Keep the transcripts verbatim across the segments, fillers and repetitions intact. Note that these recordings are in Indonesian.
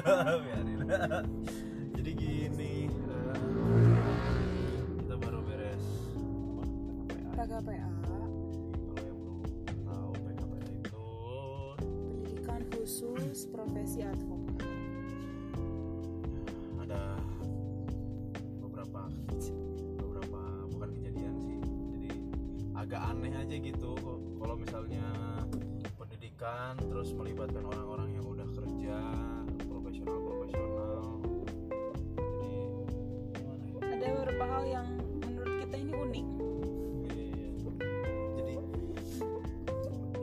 biarin. Jadi gini, kita baru beres P K P A. Kalau yang belum tahu, P K P A itu pendidikan khusus profesi advokat. Ada beberapa beberapa bukan kejadian sih, jadi agak aneh aja gitu kalau misalnya pendidikan terus melibatkan orang-orang yang udah kerja profesional-profesional. Jadi gimana ya? Ada beberapa hal yang menurut kita ini unik. Jadi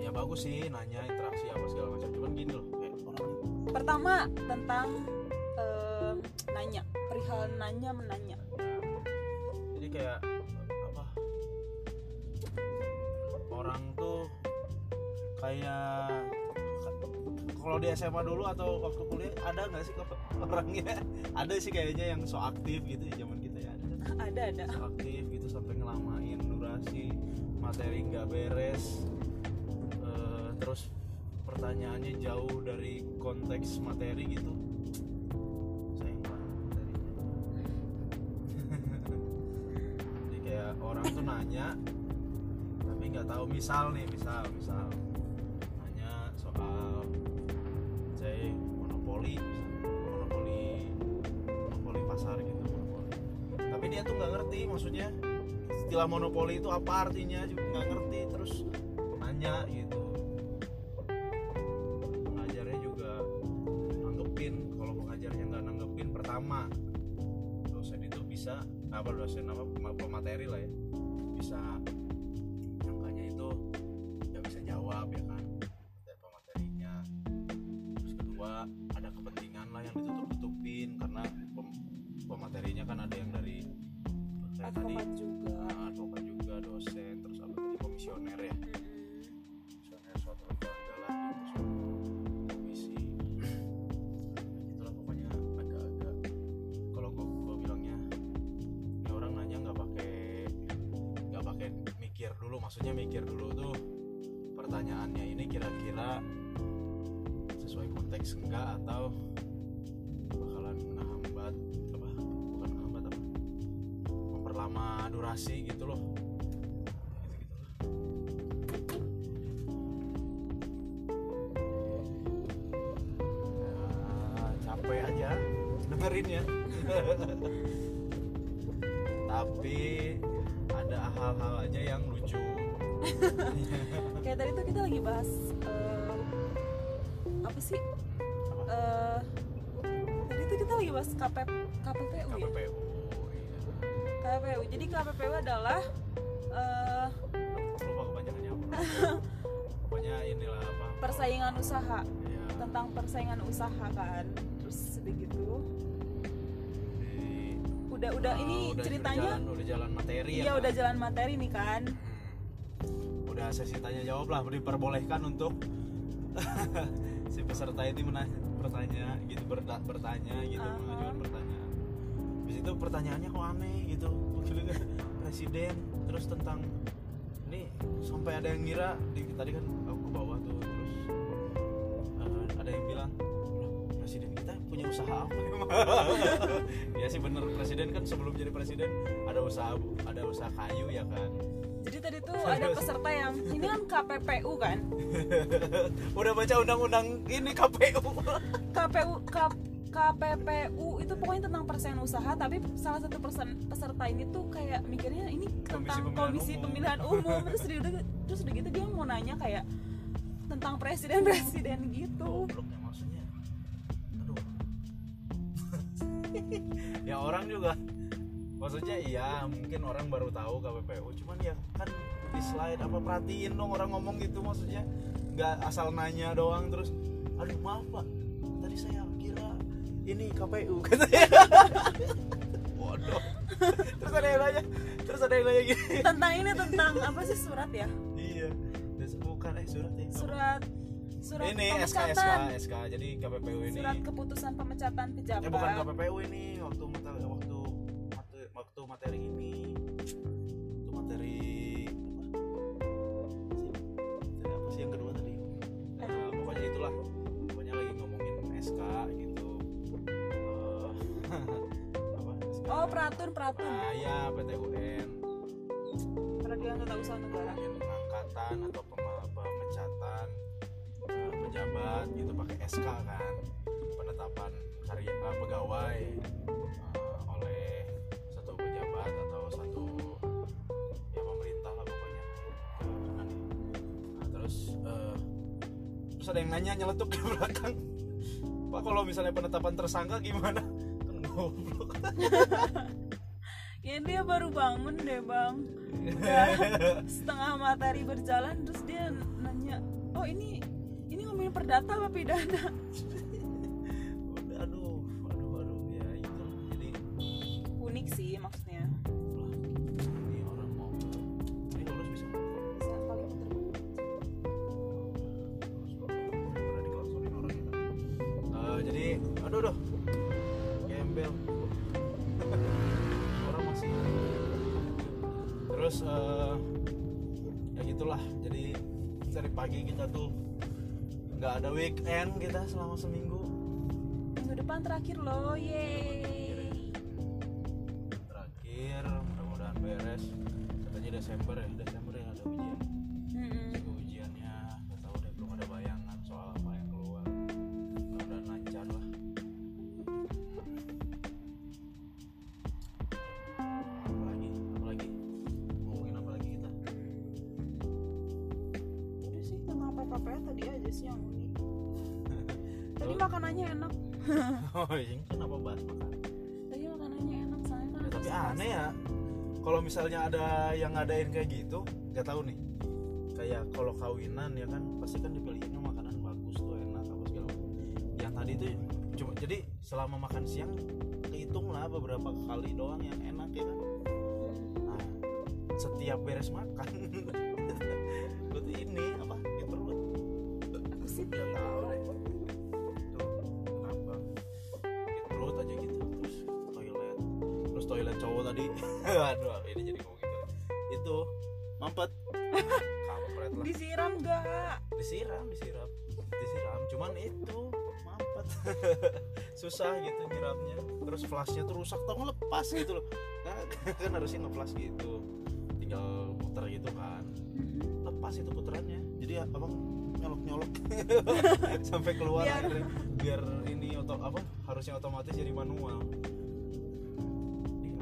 ya bagus sih nanya interaksi apa segala macam, cuman gini loh. Pertama tentang eh, nanya, perihal nanya menanya. Jadi kayak apa? Orang tuh kayak kalau di S M A dulu atau waktu kuliah ada nggak sih orangnya? Ada sih kayaknya yang so aktif gitu ya zaman kita ya. Ada ada. So aktif gitu sampai ngelamain durasi materi nggak beres, e, terus pertanyaannya jauh dari konteks materi gitu. Sayang banget materinya. Jadi kayak orang tuh nanya tapi nggak tahu, misal nih misal misal. soal saya monopoli monopoli monopoli pasar gitu, monopoli. Tapi dia tuh nggak ngerti maksudnya istilah monopoli itu apa artinya, juga nggak ngerti, terus nanya gitu. Pengajarnya juga nanggepin, kalau pengajarnya nggak nanggepin, pertama dosen itu bisa apa dosen apa pemateri lah ya, bisa nyangkanya itu nggak bisa jawab ya kan. Ada kepentingan lah yang ditutup-tutupin karena pematerinya kan ada yang dari kayak tadi juga. Nah, advokat juga, dosen, terus apa tadi komisioner ya, komisioner suatu lembaga lagi, terus komisi, itulah pokoknya agak-agak kalau gua, gua bilangnya ini orang nanya nggak pakai nggak pakai mikir dulu, maksudnya mikir dulu tuh pertanyaannya ini kira-kira sesuai konteks enggak atau bakalan menghambat apa bukan menghambat apa memperlama durasi gitu loh, gitu lah. Nah, capek aja dengerin ya. Tapi ada hal-hal aja yang lucu. Kayak tadi tuh kita lagi bahas uh... apa sih? Apa? Uh, tadi itu kita lagi bahas K P P U ya? K P P U. Jadi K P P U adalah uh, lupa kepanjangannya apa? Pokoknya inilah apa? Persaingan usaha. Ya. Tentang persaingan usaha kan. Terus begitu. Jadi, udah udah uh, ini udah ceritanya jalan, udah jalan materi ya. Iya, kan? Udah jalan materi nih kan. Hmm. Udah sesi tanya jawab lah, diperbolehkan untuk si peserta ini menanya, bertanya gitu berda, bertanya gitu uh-huh. mengajukan pertanyaan. Habis itu pertanyaannya kok aneh gitu, kira-kira presiden, terus tentang ini sampai ada yang ngira di, tadi kan aku ke bawah tuh, terus uh, ada yang bilang presiden kita punya usaha apa? Ya sih bener, presiden kan sebelum jadi presiden ada usaha ada usaha kayu ya kan. Jadi tadi tuh ada peserta yang ini kan K P P U kan. Udah baca undang-undang ini K P U. K P U K P P U itu pokoknya tentang persaingan usaha, tapi salah satu persen, peserta ini tuh kayak mikirnya ini tentang komisi pemilihan umum, pemilihan umum. Terus dia terus udah gitu dia mau nanya kayak tentang presiden-presiden gitu. Gobloknya maksudnya. Aduh. Ya orang juga maksudnya iya mungkin orang baru tahu K P P U, cuman ya kan di slide apa perhatiin dong orang ngomong gitu, maksudnya nggak asal nanya doang terus aduh maaf pak tadi saya kira ini K P U katanya. Waduh. Terus ada yang nanya terus ada yang nanya gini tentang ini tentang apa sih surat ya iya bukan eh surat ya surat surat ini S K S K S K jadi K P P U ini surat keputusan pemecatan pejabat ya, bukan K P P U ini waktu waktu waktu materi ini waktu materi apa? Apa sih yang kedua tadi? Nah, pokoknya itulah, pokoknya lagi ngomongin S K gitu, Oh, peratun, peratun. Ah ya, P T U N. Peraturan Tata Usaha Negara. Pengangkatan atau pemecatan pejabat gitu pakai S K kan. Penetapan karya pegawai uh, oleh satu pejabat atau satu ya pemerintah lah pokoknya. Nah, terus uh, terus ada yang nanya nyeletuk di belakang. Pak, kalau misalnya penetapan tersangka gimana? Goblok. Ya dia baru bangun deh bang, udah setengah matahari berjalan terus dia nanya, oh ini ini ngomongin perdata apa pidana? Udah aduh aduh aduh ya itu jadi unik sih maksudnya. Lah, ini orang mau ini harus bisa bisa kali terbuka. Udah dikelonsorin orang kita. Uh, jadi aduh aduh. Orang masih terus uh, ya gitulah. Jadi dari pagi kita tuh nggak ada weekend kita selama seminggu. Minggu depan terakhir loh, yeay. Terakhir, mudah-mudahan beres. Katanya Desember ya, Desember ya ada ujian. Mm-hmm. Sehingga ujiannya nggak tahu deh, belum ada bayangan soal apa yang keluar. Mudah-mudahan lancar lah. Tadi makanannya enak. Oh iya, kenapa bahas makan? Tadi makanannya enak soalnya kan. Ya, tapi aneh ya, kalau misalnya ada yang ngadain kayak gitu, nggak tahu nih. Kayak kalau kawinan ya kan, pasti kan dipilihin makanan bagus tuh enak apa segala macam. Yang tadi itu cuma, jadi selama makan siang kehitung lah beberapa kali doang yang enak ya kan. Nah, setiap beres makan, berarti ini apa? Sih tidak tahu deh itu kenapa sakit perut aja gitu. Terus toilet terus toilet cowok tadi aduh ini jadi ngomong gitu itu mampet kampret lah disiram gak disiram disiram disiram cuman itu mampet susah gitu nyiramnya. Terus flashnya tuh rusak tau ngelepas gitu loh nah, kan harusnya ngeflash gitu tinggal puter gitu kan lepas itu puterannya jadi abang nyolok-nyolok sampai keluar biar, akhirnya, biar ini otom, apa harusnya otomatis jadi manual. Iya.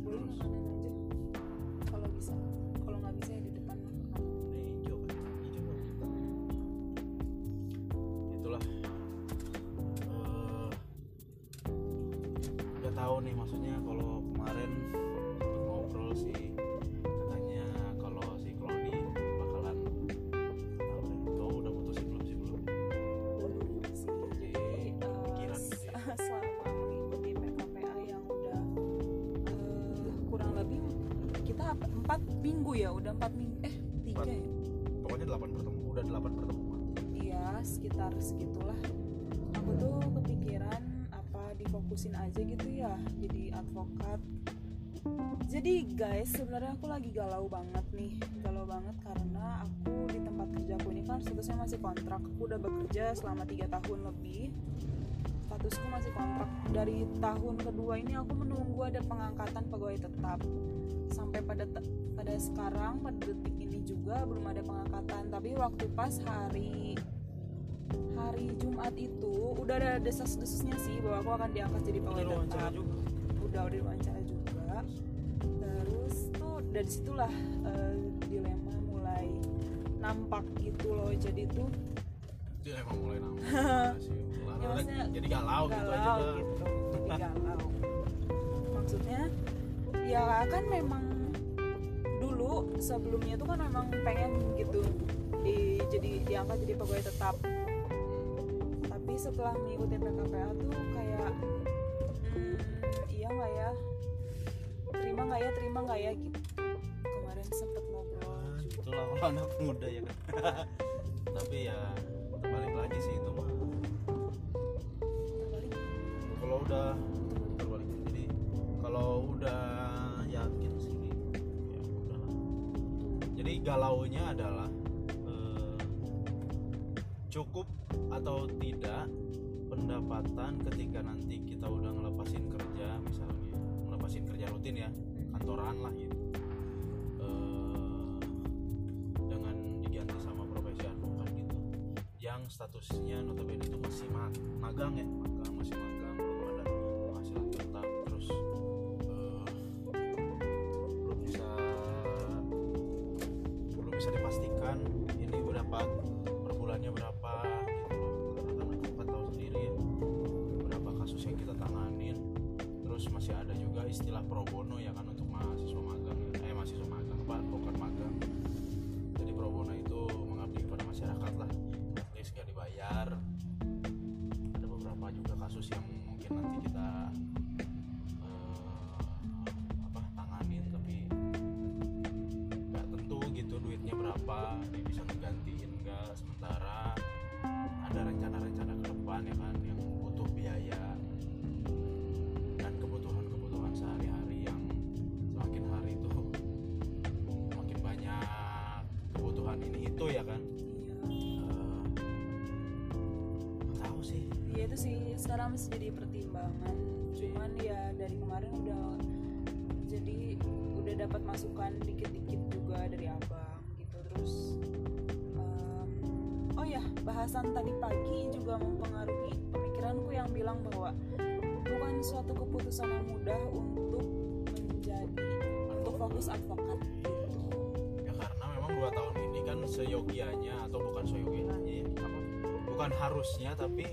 Terus kalau bisa, kalau nggak bisa ya di depan makanan. Nih hijau, hijau kita. Itulah. Nggak uh, tahu nih maksudnya kalau kemarin ngobrol sih. empat minggu ya, udah empat minggu eh tiga ya. Pokoknya delapan pertemuan, udah delapan pertemuan. Iya, sekitar segitulah. Aku tuh kepikiran apa difokusin aja gitu ya, jadi advokat. Jadi guys, sebenarnya aku lagi galau banget nih. Galau banget karena aku di tempat kerjaku ini kan statusnya masih kontrak. Aku udah bekerja selama tiga tahun lebih. Statusku masih kontrak. Dari tahun kedua ini aku menunggu ada pengangkatan pegawai tetap. Sampai pada te- pada sekarang pada detik ini juga belum ada pengangkatan. Tapi waktu pas hari hari Jumat itu udah ada desas-desusnya sih bahwa aku akan diangkat jadi pegawai tetap. Udah udah diwawancara juga. Terus tuh dari situlah uh, dilema mulai nampak gitu loh. Jadi tuh dilema mulai nampak. Ya, maksudnya, jadi galau, galau gitu aja kan gitu. Jadi galau maksudnya ya kan memang dulu sebelumnya tuh kan memang pengen gitu di, jadi diangkat jadi pegawai tetap tapi setelah mengikuti P K P A tuh kayak hmm, iya nggak ya terima nggak ya terima nggak ya gitu kemarin sempet ngobrol itulah kalau anak muda ya kan tapi ya balik lagi sih itu mah kalau udah terbalik jadi kalau udah yakin sini ya udah jadi galaunya adalah eh, cukup atau tidak pendapatan ketika nanti kita udah ngelepasin kerja misalnya sebutin ya, kantoran lah gitu, e, dengan diganti sama profesi advokat gitu, yang statusnya notabene itu masih magang ya, magang masih magang belum ada penghasilan tetap, terus e, belum bisa belum bisa dipastikan ini gue dapat per bulannya berapa gitu loh, karena kita tahu sendiri ya berapa kasus yang kita tanganin. Terus masih ada juga istilah pro bono ya kan untuk mahasiswa magang, eh mahasiswa magang apa bukan magang. Jadi pro bono itu mengabdi kepada masyarakat lah, at least gak dibayar. Ada beberapa juga kasus yang mungkin nanti kita uh, apa tanganin tapi nggak tentu gitu duitnya berapa, dia bisa menggantiin nggak sementara. Ada rencana-rencana ke depan ya kan yang butuh biaya. Sehari-hari yang semakin hari itu semakin banyak kebutuhan ini itu ya kan. Iya. Uh, tahu sih. Iya itu sih sekarang masih jadi pertimbangan. Si. Cuman ya dari kemarin udah jadi udah dapat masukan dikit-dikit juga dari abang gitu. Terus um, oh ya bahasan tadi pagi juga mempengaruhi pemikiranku yang bilang bahwa bukan suatu keputusan yang mudah untuk menjadi untuk fokus advokat gitu. Ya karena memang dua tahun ini kan seyogianya atau bukan seyogianya ya, apa? Bukan harusnya tapi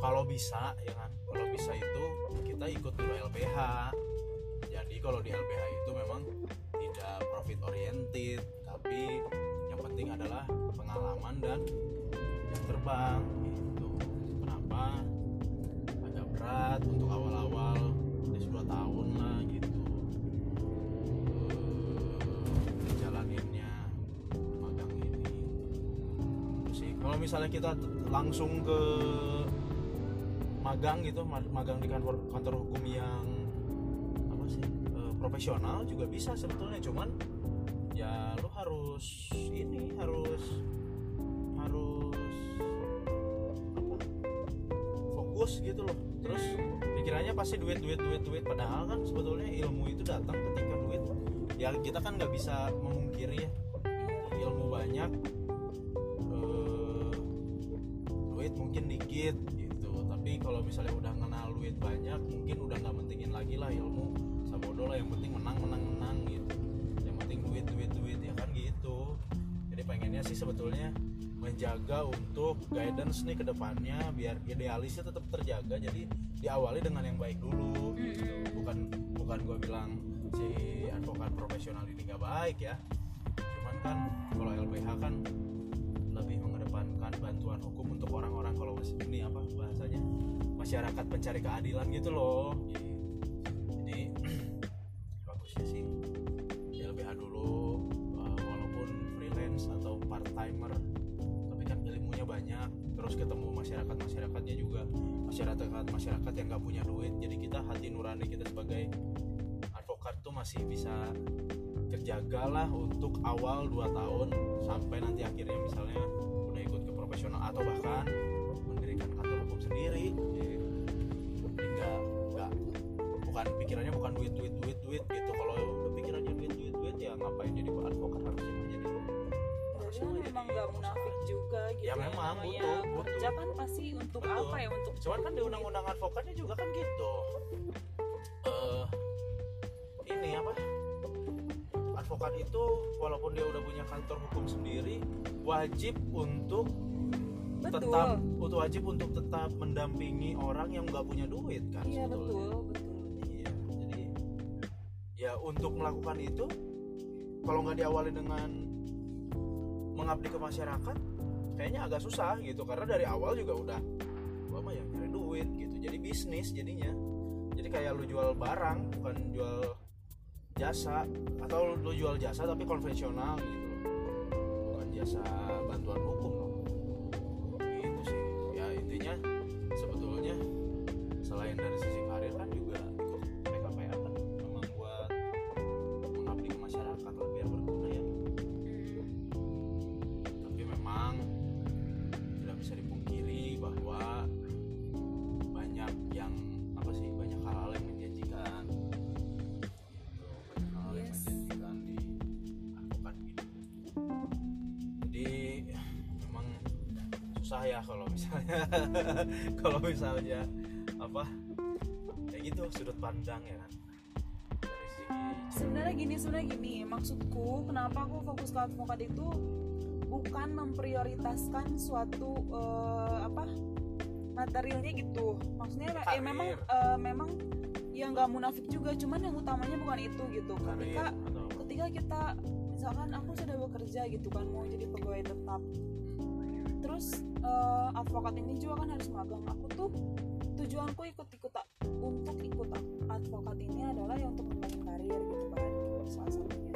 kalau bisa ya kan. Kalau bisa itu kita ikut dulu L B H. Jadi kalau di L B H itu memang tidak profit oriented tapi yang penting adalah pengalaman dan yang terbang gitu. Kenapa? Berat untuk awal-awal ya dua tahun lah gitu uh, jalaninnya magang ini sih. Kalau misalnya kita langsung ke magang gitu, magang di kantor kantor hukum yang apa sih uh, profesional juga bisa sebetulnya, cuman ya lu harus ini harus harus apa fokus gitu loh. Terus pikirannya pasti duit duit duit duit padahal kan sebetulnya ilmu itu datang ketika duit ya, kita kan nggak bisa memungkiri ya, ilmu banyak eh, duit mungkin dikit gitu. Tapi kalau misalnya udah kenal duit banyak mungkin udah nggak pentingin lagi lah ilmu, sabodo lah yang penting menang menang menang gitu, yang penting duit duit duit ya kan gitu. Jadi pengennya sih sebetulnya menjaga untuk guidance nih ke depannya biar idealisnya tetap terjaga. Jadi diawali dengan yang baik dulu gitu. Bukan bukan gue bilang si advokat profesional ini gak baik ya, cuman kan kalau L B H kan lebih mengedepankan bantuan hukum untuk orang-orang kalau ini apa bahasanya masyarakat pencari keadilan gitu loh. Jadi, jadi bagusnya sih di L B H dulu walaupun freelance atau part timer ilmunya banyak, terus ketemu masyarakat masyarakatnya juga masyarakat masyarakat yang nggak punya duit. Jadi kita hati nurani kita sebagai advokat tuh masih bisa terjaga lah untuk awal dua tahun sampai nanti akhirnya misalnya udah ikut ke profesional atau bahkan mendirikan kantor hukum sendiri. Nggak nggak bukan pikirannya bukan duit duit duit duit gitu. Kalau pikirannya duit duit duit ya ngapain jadi advokat, harusnya menjadi karena memang nggak munafik juga gitu ya, memang butuh kerja kan pasti untuk betul. Apa ya untuk cuman kan di undang-undang advokatnya juga kan gitu uh, ini apa advokat itu walaupun dia udah punya kantor hukum sendiri wajib untuk betul. tetap untuk wajib untuk tetap mendampingi orang yang nggak punya duit kan. Iya betul betul iya. Jadi ya untuk melakukan itu kalau nggak diawali dengan mengabdi ke masyarakat kayaknya agak susah gitu, karena dari awal juga udah apa ya cari duit gitu, jadi bisnis jadinya. Jadi kayak lu jual barang bukan jual jasa, atau lu jual jasa tapi konvensional gitu, bukan jasa bantuan hukum loh gitu sih. Ya intinya sebetulnya selain dari sisi karir kan juga ikut P K P A kan memang buat mengabdi ke masyarakat lah biar berguna ya. Tidak bisa dipungkiri bahwa banyak yang apa sih banyak hal-hal yang menjanjikan susah ya kalau misalnya kalau misalnya apa kayak gitu sudut pandang ya kan. Sebenarnya gini, sebenarnya gini maksudku kenapa aku fokus ke advokat itu bukan memprioritaskan suatu uh, apa materialnya gitu, maksudnya karir. eh memang uh, memang ya nggak munafik juga, cuman yang utamanya bukan itu gitu. Ketika ketika kita misalkan aku sudah bekerja gitu kan, mau jadi pegawai tetap, terus uh, advokat ini juga kan harus magang. Aku tuh tujuanku ikut ikut untuk ikut advokat ini adalah ya untuk membangun karir gitu kan, salah satunya.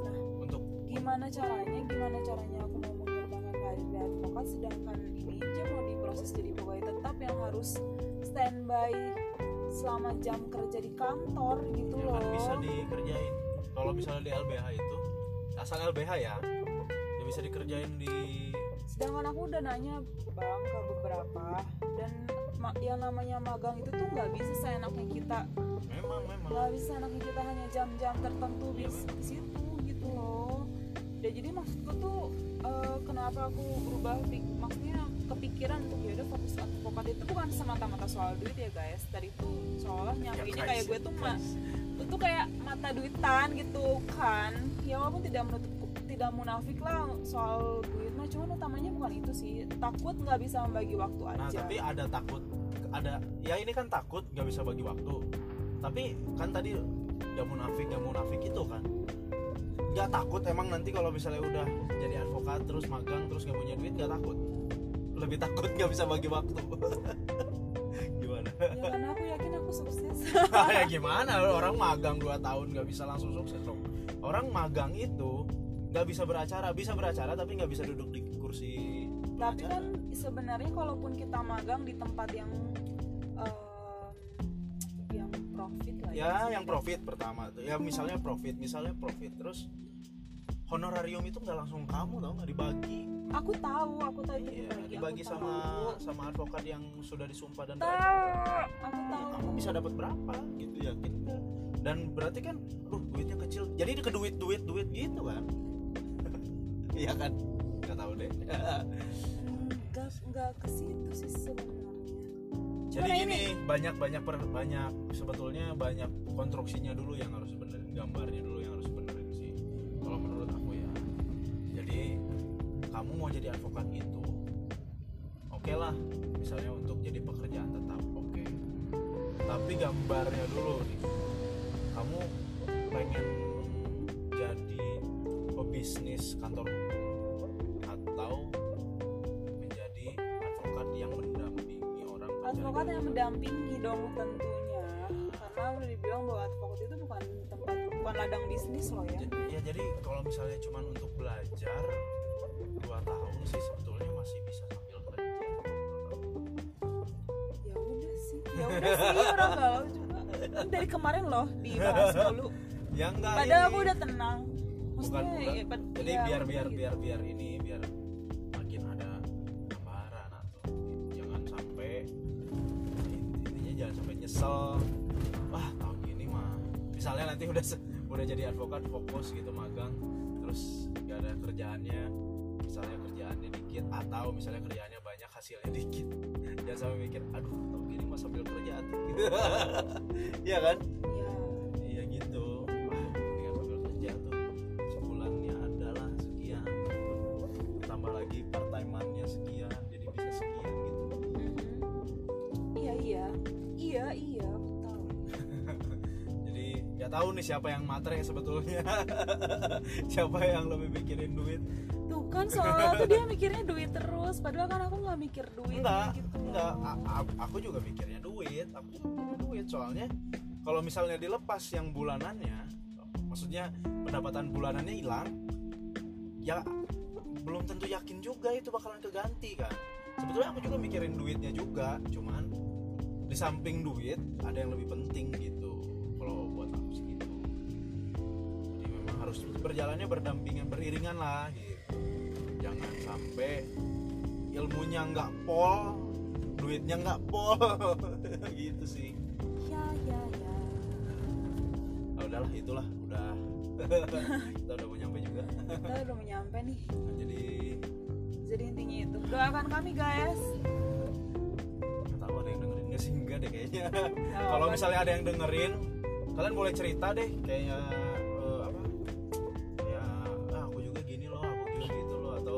Nah, untuk gimana caranya gimana caranya aku mau mengembangkan karir di advokat, sedangkan ini aja mau diproses jadi pegawai tetap yang harus standby selama jam kerja di kantor gitu ya, loh. Kan bisa dikerjain kalau misalnya di L B H itu, asal L B H ya, ya bisa dikerjain di. Sedangkan aku udah nanya bang ke beberapa, dan yang namanya magang itu tuh nggak bisa seenaknya kita, memang memang nggak bisa seenaknya kita, hanya jam-jam tertentu di situ gitu loh. Dan jadi maksudku tuh uh, kenapa aku berubah pik- maksudnya kepikiran untuk ya udah fokus advokat itu bukan semata-mata soal duit ya guys. Tadi tuh seolah nyambinya kayak gue tuh mas itu kayak mata duitan gitu kan ya, walaupun tidak menutup tidak munafik lah soal duit mah, cuman utamanya bukan itu sih, takut nggak bisa membagi waktu aja. Nah tapi ada takut, ada ya ini kan takut nggak bisa bagi waktu, tapi kan tadi nggak munafik nggak munafik itu kan, nggak takut emang nanti kalau misalnya udah jadi advokat terus magang terus nggak punya duit, nggak takut, lebih takut nggak bisa bagi waktu. Gimana ya, karena aku yakin aku sukses. Ya gimana orang magang dua tahun nggak bisa langsung sukses dong. Orang magang itu nggak bisa beracara, bisa beracara tapi nggak bisa duduk di kursi beracara. Tapi kan sebenarnya kalaupun kita magang di tempat yang uh, yang profit lah ya, ya yang profit pertama tuh ya, misalnya profit misalnya profit terus honorarium itu nggak langsung kamu tau, nggak dibagi. Aku tahu, aku tahu itu iya, dibagi, dibagi aku sama tahu. Sama advokat yang sudah disumpah dan tahu. Beracara. Aku tahu. Ya, kamu bisa dapat berapa gitu, yakin nggak? Dan berarti kan, aduh duitnya kecil, jadi ke duit duit duit gitu kan? Iya kan, nggak tahu deh. Nggak nggak ke situ sih sebenarnya. Jadi nah, gini, banyak banyak per banyak sebetulnya banyak konstruksinya dulu yang harus benerin, gambarnya dulu yang harus benerin sih. Kalau menurut aku ya. Jadi kamu mau jadi advokat itu, oke okay lah, misalnya untuk jadi pekerjaan tetap oke. Okay. Tapi gambarnya dulu nih, kamu pengen jadi bisnis kantor atau menjadi advokat yang mendampingi orang, advokat yang mendampingi dong tentunya, karena udah dibilang bahwa advokat itu bukan tempat, bukan ladang bisnis loh ya. Ya jadi kalau misalnya cuma untuk belajar dua tahun sih sebetulnya masih bisa sambil kerja. Ya udah sih, ya udah sih orang galau juga dari kemarin loh dibahas dulu. Ya enggak. Padahal ini. Aku udah tenang. Bukan, bukan. Ya, ya, jadi ya, biar biar gitu. biar biar ini biar makin ada gambaran atau gitu. Jangan sampai intinya jangan sampai nyesel, wah tahun ini mah misalnya nanti udah udah jadi advokat fokus gitu magang terus gak ada kerjaannya, misalnya kerjaannya dikit atau misalnya kerjaannya banyak hasilnya dikit, jangan sampai mikir aduh tahun ini mah sambil kerja tuh gitu. Iya kan? Iya ya, gitu. Tahu nih siapa yang matre sebetulnya. Siapa yang lebih mikirin duit tuh kan, soalnya tuh dia mikirnya duit terus, padahal kan aku nggak mikir duit. Enggak, gitu enggak A- aku juga mikirnya duit, aku mikirnya duit soalnya kalau misalnya dilepas yang bulanannya, maksudnya pendapatan bulanannya hilang ya, belum tentu yakin juga itu bakalan keganti kan. Sebetulnya aku juga mikirin duitnya juga, cuman di samping duit ada yang lebih penting gitu. Harus berjalannya berdampingan, beriringan lah gitu. Jangan sampai ilmunya nggak pol, duitnya nggak pol. Gitu sih. Ya ya ya. Nah, udahlah itulah, udah. Kita udah mau nyampe juga. Kita udah mau nyampe nih. Nah, jadi Jadi intinya itu, doakan kami guys. Gak tau ada yang dengerin gak sih? Enggak deh kayaknya. Kalau misalnya ada yang dengerin, kalian boleh cerita deh kayaknya uh, apa? Ya, ah, aku juga gini loh, aku juga gitu loh, atau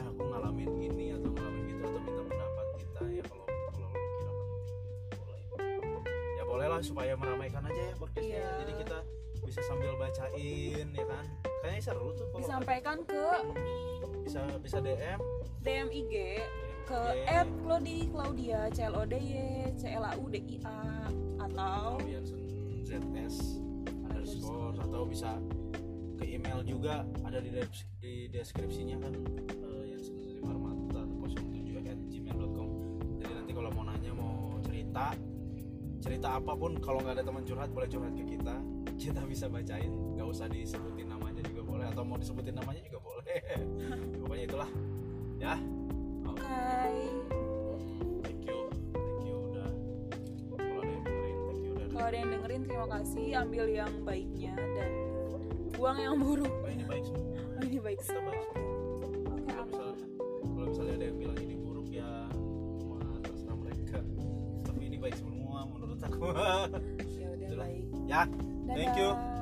eh aku ngalamin gini atau ngalamin gitu, atau minta pendapat kita ya kalau kalau kira boleh. Ya bolehlah supaya meramaikan aja ya podcastnya. Yeah. Jadi kita bisa sambil bacain ya kan. Kayaknya seru tuh kalau disampaikan ke bisa bisa D M D M I G ke et claudia claudia c l o d y c l a u d i a atau zs underscore, atau bisa ke email juga ada di di deskripsinya kan, yansen lima armata nol tujuh at gmail dot com. Jadi nanti kalau mau nanya, mau cerita cerita apapun, kalau nggak ada teman curhat boleh curhat ke kita, kita bisa bacain, nggak usah disebutin namanya juga boleh, atau mau disebutin namanya juga boleh. Pokoknya itulah ya. Oke, okay. thank you thank you udah kalau ada yang dengerin, thank you udah kalau ada yang dengerin terima kasih, ambil yang baiknya dan buang yang buruk. Oh, ini baik semua. Oh, ini baik semua. Baik semua. Okay, kalau misalnya kalau misalnya ada yang bilang ini buruk ya terserah mereka, tapi ini baik semua menurut aku. Ya udah, baik ya. Thank you.